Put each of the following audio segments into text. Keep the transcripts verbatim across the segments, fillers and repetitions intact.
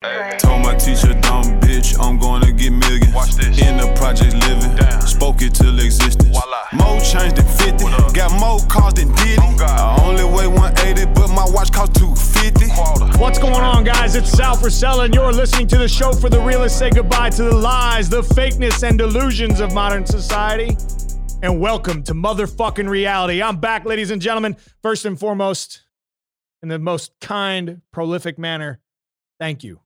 Hey. Told my teacher, dumb bitch, I'm gonna get millions. Watch this. In the project living. Damn. Spoke it till existence. Voila. More change than fifty. Got more cars than Diddy. Oh, I only weigh one eighty, but my watch cost two fifty. Quarter. What's going on, guys? It's Sal Frisella, and you're listening to the show for the realists. Say goodbye to the lies, the fakeness, and delusions of modern society. And welcome to motherfucking reality. I'm back, ladies and gentlemen. First and foremost, in the most kind, prolific manner, thank you.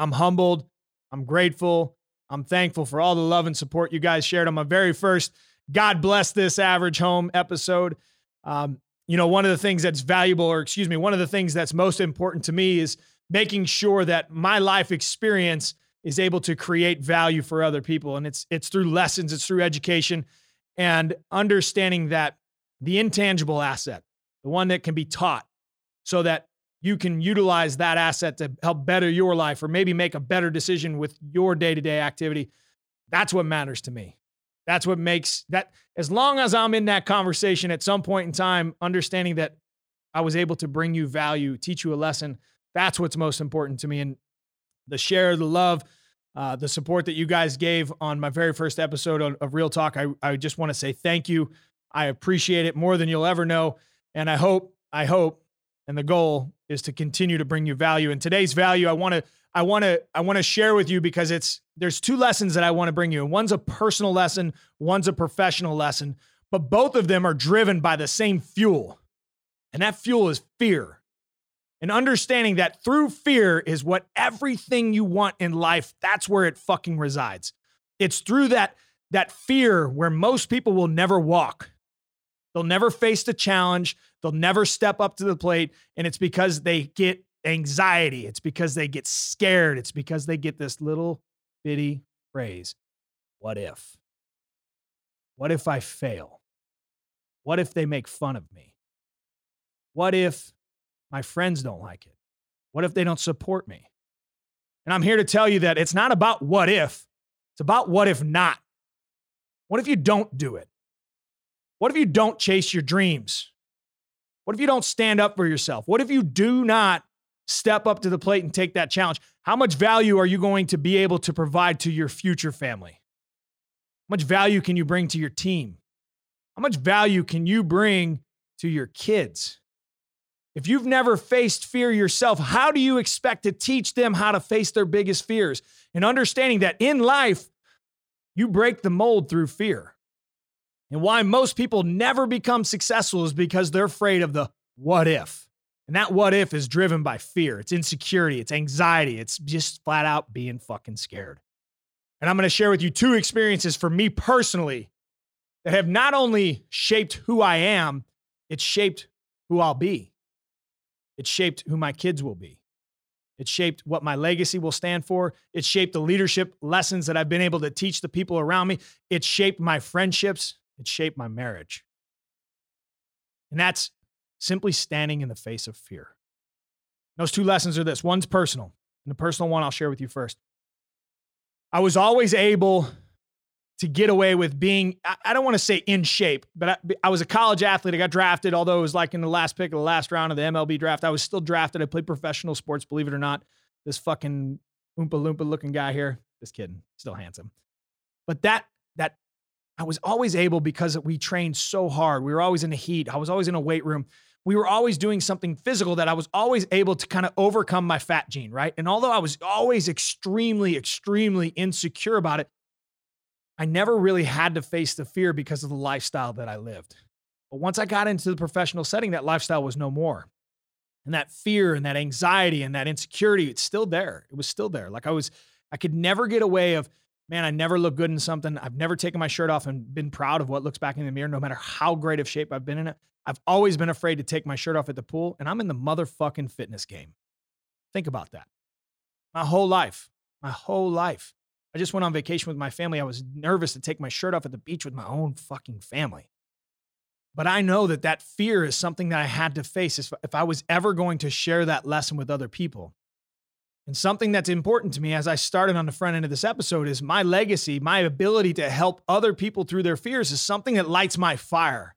I'm humbled, I'm grateful, I'm thankful for all the love and support you guys shared on my very first God Bless This Average Home episode. Um, you know, one of the things that's valuable, or excuse me, one of the things that's most important to me is making sure that my life experience is able to create value for other people. And it's it's through lessons, it's through education, and understanding that the intangible asset, the one that can be taught, so that you can utilize that asset to help better your life or maybe make a better decision with your day-to-day activity. That's what matters to me. That's what makes that, as long as I'm in that conversation at some point in time, understanding that I was able to bring you value, teach you a lesson, that's what's most important to me. And the share, the love, uh, the support that you guys gave on my very first episode of, of Real Talk, I, I just want to say thank you. I appreciate it more than you'll ever know. And I hope, I hope, and the goal is to continue to bring you value. And today's value, I want to, I want to, I want to share with you because it's there's two lessons that I want to bring you. And one's a personal lesson, one's a professional lesson, but both of them are driven by the same fuel, and that fuel is fear. And understanding that through fear is what everything you want in life. That's where it fucking resides. It's through that that fear where most people will never walk. They'll never face the challenge. They'll never step up to the plate. And it's because they get anxiety. It's because they get scared. It's because they get this little bitty phrase. What if? What if I fail? What if they make fun of me? What if my friends don't like it? What if they don't support me? And I'm here to tell you that it's not about what if. It's about what if not. What if you don't do it? What if you don't chase your dreams? What if you don't stand up for yourself? What if you do not step up to the plate and take that challenge? How much value are you going to be able to provide to your future family? How much value can you bring to your team? How much value can you bring to your kids? If you've never faced fear yourself, how do you expect to teach them how to face their biggest fears? And understanding that in life, you break the mold through fear. And why most people never become successful is because they're afraid of the what if. And that what if is driven by fear. It's insecurity. It's anxiety. It's just flat out being fucking scared. And I'm going to share with you two experiences for me personally that have not only shaped who I am, it's shaped who I'll be. It's shaped who my kids will be. It's shaped what my legacy will stand for. It's shaped the leadership lessons that I've been able to teach the people around me. It's shaped my friendships. It shaped my marriage. And that's simply standing in the face of fear. Those two lessons are this. One's personal. And the personal one I'll share with you first. I was always able to get away with being, I don't want to say in shape, but I, I was a college athlete. I got drafted, although it was like in the last pick of the last round of the M L B draft. I was still drafted. I played professional sports, believe it or not. This fucking Oompa Loompa looking guy here. Just kidding. Still handsome. But that, that, I was always able because we trained so hard. We were always in the heat. I was always in a weight room. We were always doing something physical that I was always able to kind of overcome my fat gene, right? And although I was always extremely, extremely insecure about it, I never really had to face the fear because of the lifestyle that I lived. But once I got into the professional setting, that lifestyle was no more. And that fear and that anxiety and that insecurity, it's still there. It was still there. Like I was, I could never get away of, man, I never look good in something. I've never taken my shirt off and been proud of what looks back in the mirror, no matter how great of shape I've been in it. I've always been afraid to take my shirt off at the pool, and I'm in the motherfucking fitness game. Think about that. My whole life, my whole life. I just went on vacation with my family. I was nervous to take my shirt off at the beach with my own fucking family. But I know that that fear is something that I had to face if I was ever going to share that lesson with other people. And something that's important to me as I started on the front end of this episode is my legacy, my ability to help other people through their fears is something that lights my fire.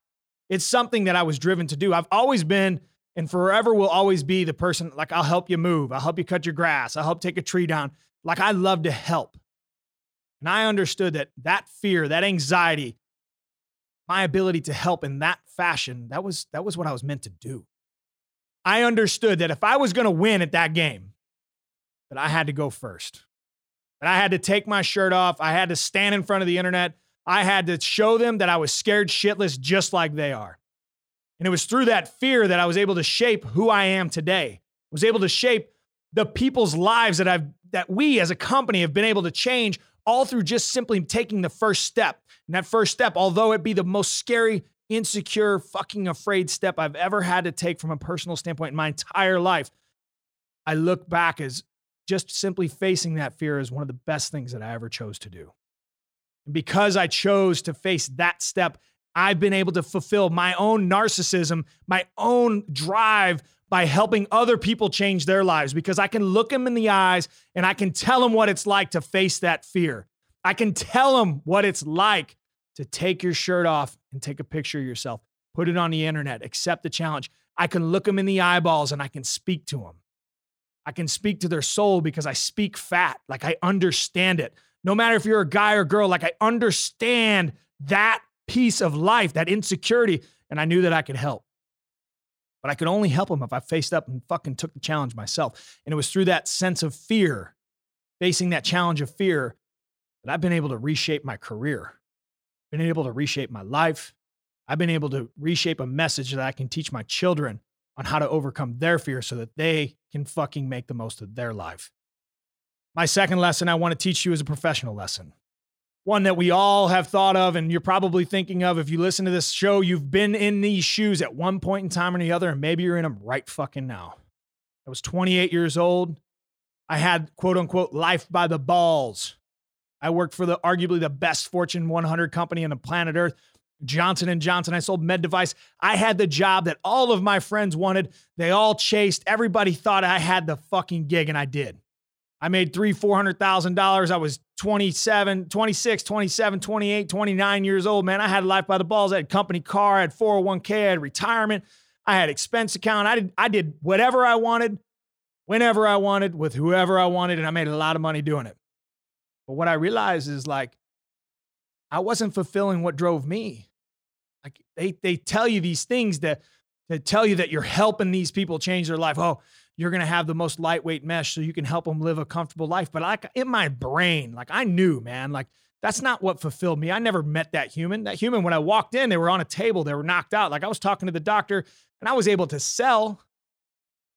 It's something that I was driven to do. I've always been and forever will always be the person, like, I'll help you move. I'll help you cut your grass. I'll help take a tree down. Like, I love to help. And I understood that that fear, that anxiety, my ability to help in that fashion, that was, that was what I was meant to do. I understood that if I was going to win at that game, that I had to go first. That I had to take my shirt off. I had to stand in front of the internet. I had to show them that I was scared shitless just like they are. And it was through that fear that I was able to shape who I am today. I was able to shape the people's lives that I've that we as a company have been able to change, all through just simply taking the first step. And that first step, although it be the most scary, insecure, fucking afraid step I've ever had to take from a personal standpoint in my entire life, I look back as just simply facing that fear is one of the best things that I ever chose to do. And because I chose to face that step, I've been able to fulfill my own narcissism, my own drive by helping other people change their lives, because I can look them in the eyes and I can tell them what it's like to face that fear. I can tell them what it's like to take your shirt off and take a picture of yourself, put it on the internet, accept the challenge. I can look them in the eyeballs and I can speak to them. I can speak to their soul because I speak fat, like I understand it. No matter if you're a guy or girl, like I understand that piece of life, that insecurity, and I knew that I could help. But I could only help them if I faced up and fucking took the challenge myself. And it was through that sense of fear, facing that challenge of fear, that I've been able to reshape my career, been able to reshape my life. I've been able to reshape a message that I can teach my children on how to overcome their fear so that they can fucking make the most of their life. My second lesson I want to teach you is a professional lesson. One that we all have thought of, and you're probably thinking of. If you listen to this show, you've been in these shoes at one point in time or the other, and maybe you're in them right fucking now. I was twenty-eight years old. I had, quote unquote, life by the balls. I worked for the arguably the best Fortune one hundred company on the planet Earth, Johnson and Johnson. I sold med device. I had the job that all of my friends wanted. They all chased. Everybody thought I had the fucking gig, and I did. I made three, four hundred thousand dollars. I was twenty-seven, twenty-six, twenty-seven, twenty-eight, twenty-nine years old, man. I had life by the balls. I had a company car, I had four oh one k, I had retirement. I had expense account. I did, I did whatever I wanted, whenever I wanted, with whoever I wanted. And I made a lot of money doing it. But what I realized is, like, I wasn't fulfilling what drove me. Like they, they tell you these things that, that tell you that you're helping these people change their life. Oh, you're going to have the most lightweight mesh so you can help them live a comfortable life. But like in my brain, like I knew, man, like that's not what fulfilled me. I never met that human. That human, when I walked in, they were on a table. They were knocked out. Like I was talking to the doctor and I was able to sell,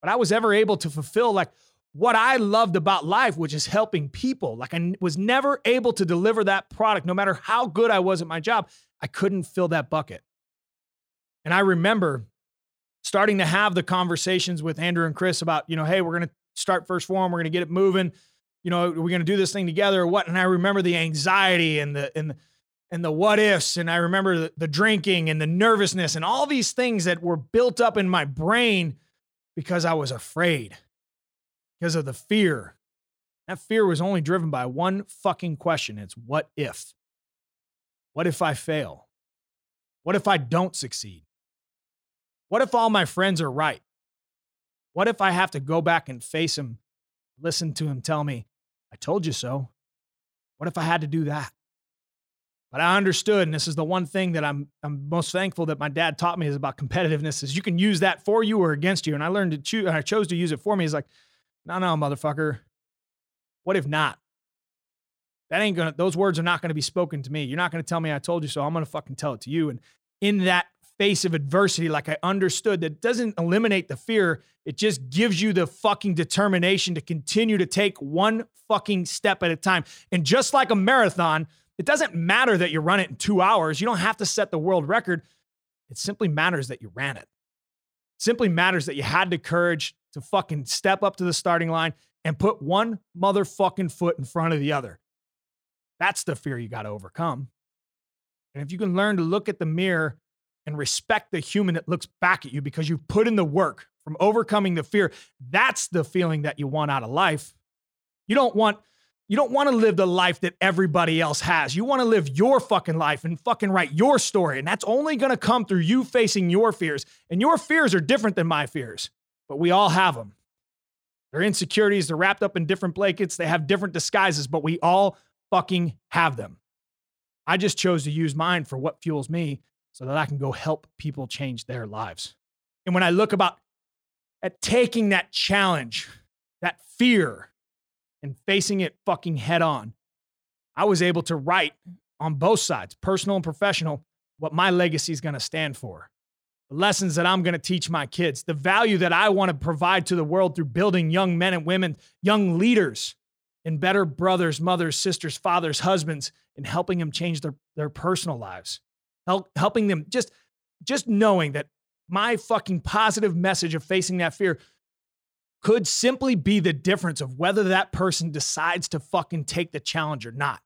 but I was ever able to fulfill like what I loved about life, which is helping people. Like I was never able to deliver that product. No matter how good I was at my job, I couldn't fill that bucket. And I remember starting to have the conversations with Andrew and Chris about, you know, hey, we're going to start First Forum. We're going to get it moving. You know, we're going to do this thing together or what? And I remember the anxiety and the, and the, and the what ifs. And I remember the, the drinking and the nervousness and all these things that were built up in my brain because I was afraid, because of the fear. That fear was only driven by one fucking question. It's what if? What if I fail? What if I don't succeed? What if all my friends are right? What if I have to go back and face him, listen to him tell me, I told you so? What if I had to do that? But I understood, and this is the one thing that I'm I'm most thankful that my dad taught me is about competitiveness, is you can use that for you or against you. And I learned to choose, and I chose to use it for me. He's like, no, no, motherfucker. What if not? That ain't gonna, those words are not gonna be spoken to me. You're not gonna tell me I told you so. I'm gonna fucking tell it to you. And in that face of adversity, like I understood that doesn't eliminate the fear. It just gives you the fucking determination to continue to take one fucking step at a time. And just like a marathon, it doesn't matter that you run it in two hours. You don't have to set the world record. It simply matters that you ran it. It simply matters that you had the courage to fucking step up to the starting line and put one motherfucking foot in front of the other. That's the fear you got to overcome. And if you can learn to look at the mirror and respect the human that looks back at you because you've put in the work from overcoming the fear, that's the feeling that you want out of life. You don't want You don't want to live the life that everybody else has. You want to live your fucking life and fucking write your story. And that's only going to come through you facing your fears. And your fears are different than my fears, but we all have them. They're insecurities. They're wrapped up in different blankets. They have different disguises, but we all fucking have them. I just chose to use mine for what fuels me so that I can go help people change their lives. And when I look about at taking that challenge, that fear, and facing it fucking head on, I was able to write on both sides, personal and professional, what my legacy is going to stand for, the lessons that I'm going to teach my kids, the value that I want to provide to the world through building young men and women, young leaders, and better brothers, mothers, sisters, fathers, husbands, and helping them change their, their personal lives, Help, helping them just, just knowing that my fucking positive message of facing that fear could simply be the difference of whether that person decides to fucking take the challenge or not.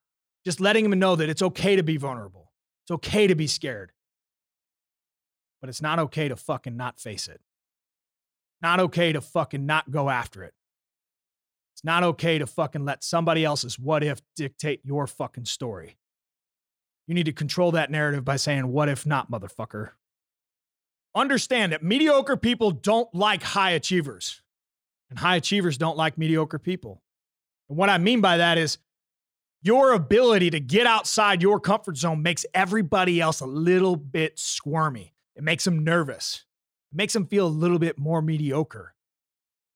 Just letting them know that it's okay to be vulnerable. It's okay to be scared. But it's not okay to fucking not face it. Not okay to fucking not go after it. It's not okay to fucking let somebody else's what if dictate your fucking story. You need to control that narrative by saying, what if not, motherfucker? Understand that mediocre people don't like high achievers. And high achievers don't like mediocre people. And what I mean by that is your ability to get outside your comfort zone makes everybody else a little bit squirmy. It makes them nervous. It makes them feel a little bit more mediocre.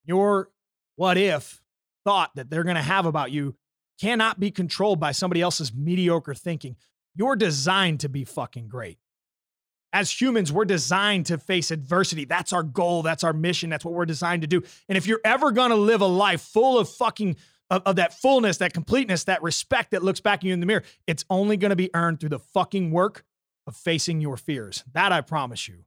Your what if thought that they're going to have about you cannot be controlled by somebody else's mediocre thinking. You're designed to be fucking great. As humans, we're designed to face adversity. That's our goal. That's our mission. That's what we're designed to do. And if you're ever going to live a life full of fucking, of, of that fullness, that completeness, that respect that looks back at you in the mirror, it's only going to be earned through the fucking work of facing your fears. That I promise you.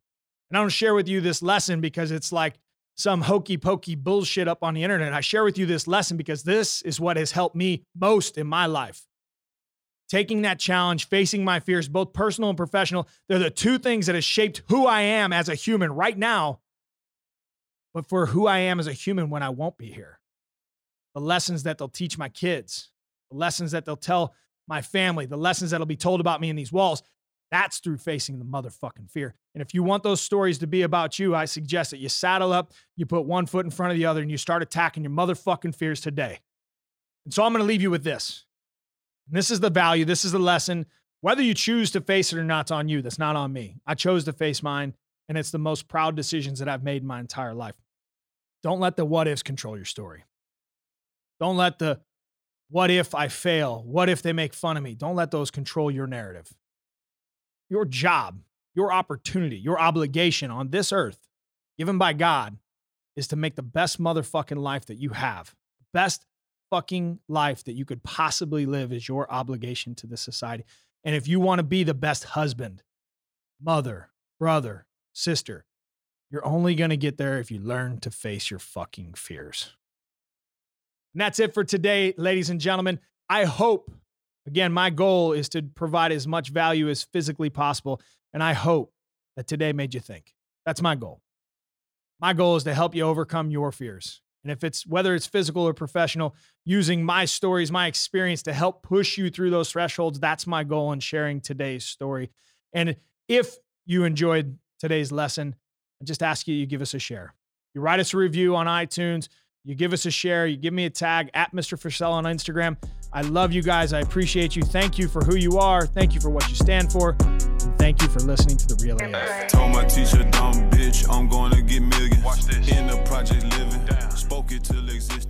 And I don't share with you this lesson because it's like some hokey pokey bullshit up on the internet. I share with you this lesson because this is what has helped me most in my life. Taking that challenge, facing my fears, both personal and professional, they're the two things that have shaped who I am as a human right now, but for who I am as a human when I won't be here. The lessons that they'll teach my kids, the lessons that they'll tell my family, the lessons that'll be told about me in these walls, that's through facing the motherfucking fear. And if you want those stories to be about you, I suggest that you saddle up, you put one foot in front of the other, and you start attacking your motherfucking fears today. And so I'm going to leave you with this. And this is the value. This is the lesson. Whether you choose to face it or not, it's on you. That's not on me. I chose to face mine, and it's the most proud decisions that I've made in my entire life. Don't let the what ifs control your story. Don't let the what if I fail? What if they make fun of me? Don't let those control your narrative. Your job, your opportunity, your obligation on this earth, given by God, is to make the best motherfucking life that you have. Best fucking life that you could possibly live is your obligation to the society. And if you want to be the best husband, mother, brother, sister, you're only going to get there if you learn to face your fucking fears. And that's it for today, ladies and gentlemen. I hope, again, my goal is to provide as much value as physically possible. And I hope that today made you think. That's my goal. My goal is to help you overcome your fears. And if it's, whether it's physical or professional, using my stories, my experience to help push you through those thresholds, that's my goal in sharing today's story. And if you enjoyed today's lesson, I just ask you, you give us a share. You write us a review on iTunes, you give us a share, you give me a tag at Mister Frisell on Instagram. I love you guys. I appreciate you. Thank you for who you are. Thank you for what you stand for. And thank you for listening to The Real A F. Told my teacher, dumb bitch, I'm going to get millions. Watch this. In the project living. Spoke it till existence.